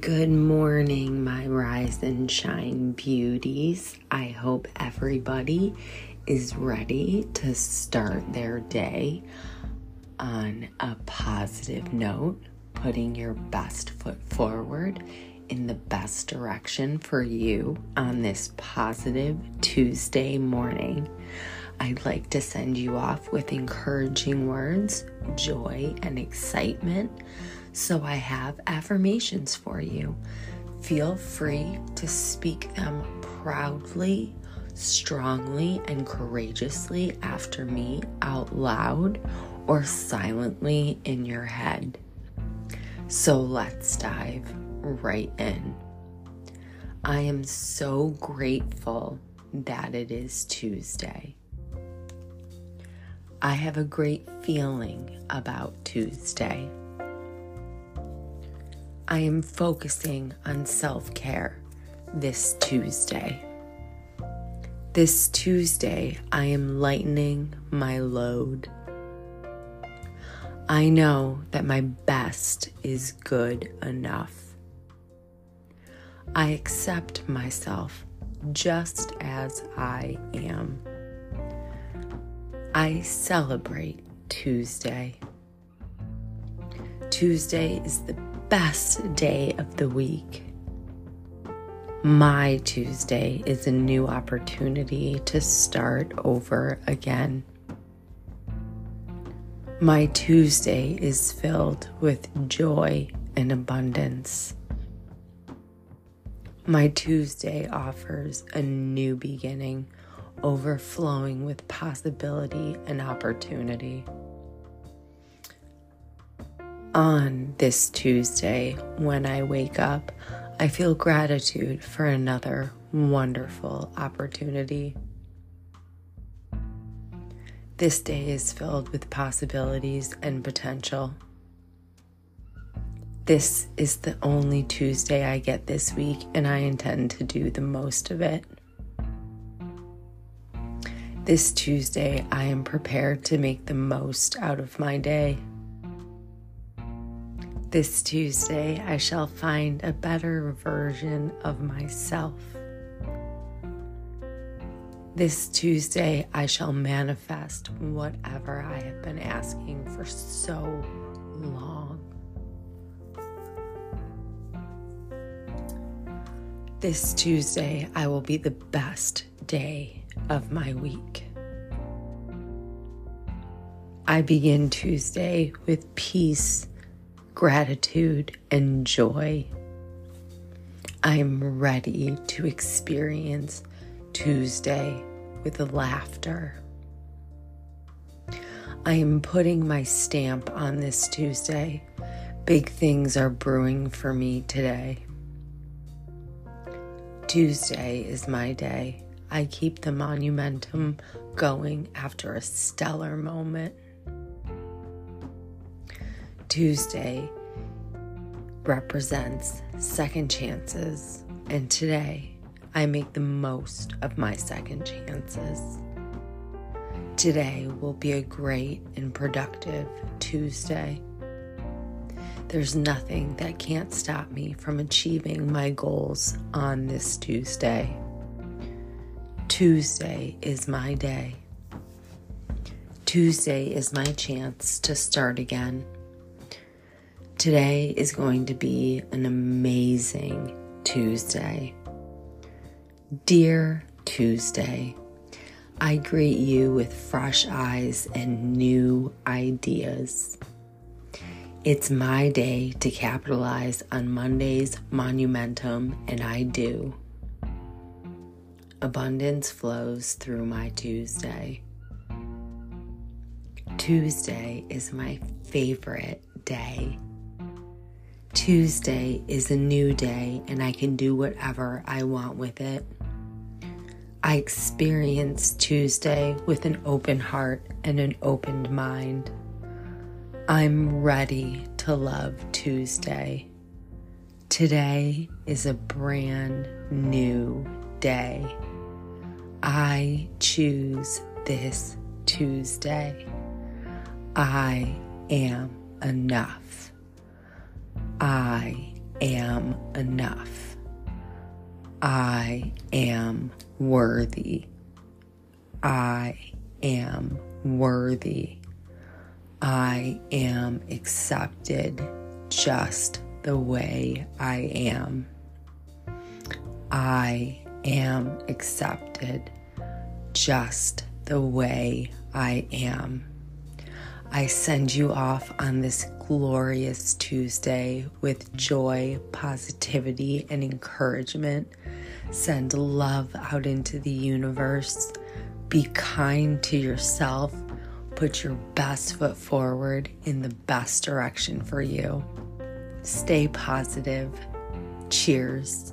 Good morning, my rise and shine beauties. I hope everybody is ready to start their day on a positive note, putting your best foot forward in the best direction for you on this positive Tuesday morning. I'd like to send you off with encouraging words, joy, and excitement. So I have affirmations for you. Feel free to speak them proudly, strongly, and courageously after me out loud or silently in your head. So let's dive right in. I am so grateful that it is Tuesday. I have a great feeling about Tuesday. I am focusing on self-care this Tuesday. This Tuesday, I am lightening my load. I know that my best is good enough. I accept myself just as I am. I celebrate Tuesday. Tuesday is the best day of the week. My Tuesday is a new opportunity to start over again. My Tuesday is filled with joy and abundance. My Tuesday offers a new beginning, overflowing with possibility and opportunity. On this Tuesday, when I wake up, I feel gratitude for another wonderful opportunity. This day is filled with possibilities and potential. This is the only Tuesday I get this week, and I intend to do the most of it. This Tuesday, I am prepared to make the most out of my day. This Tuesday, I shall find a better version of myself. This Tuesday, I shall manifest whatever I have been asking for so long. This Tuesday, I will be the best day of my week. I begin Tuesday with peace, gratitude, and joy. I am ready to experience Tuesday with laughter. I am putting my stamp on this Tuesday. Big things are brewing for me today. Tuesday is my day. I keep the momentum going after a stellar moment. Tuesday represents second chances, and today I make the most of my second chances. Today will be a great and productive Tuesday. There's nothing that can't stop me from achieving my goals on this Tuesday. Tuesday is my day. Tuesday is my chance to start again. Today is going to be an amazing Tuesday. Dear Tuesday, I greet you with fresh eyes and new ideas. It's my day to capitalize on Monday's momentum, and I do. Abundance flows through my Tuesday. Tuesday is my favorite day. Tuesday is a new day, and I can do whatever I want with it. I experience Tuesday with an open heart and an open mind. I'm ready to love Tuesday. Today is a brand new day. I choose this Tuesday. I am enough. I am enough. I am worthy. I am worthy. I am accepted just the way I am. I am accepted just the way I am. I send you off on this glorious Tuesday with joy, positivity, and encouragement. Send love out into the universe. Be kind to yourself. Put your best foot forward in the best direction for you. Stay positive. Cheers.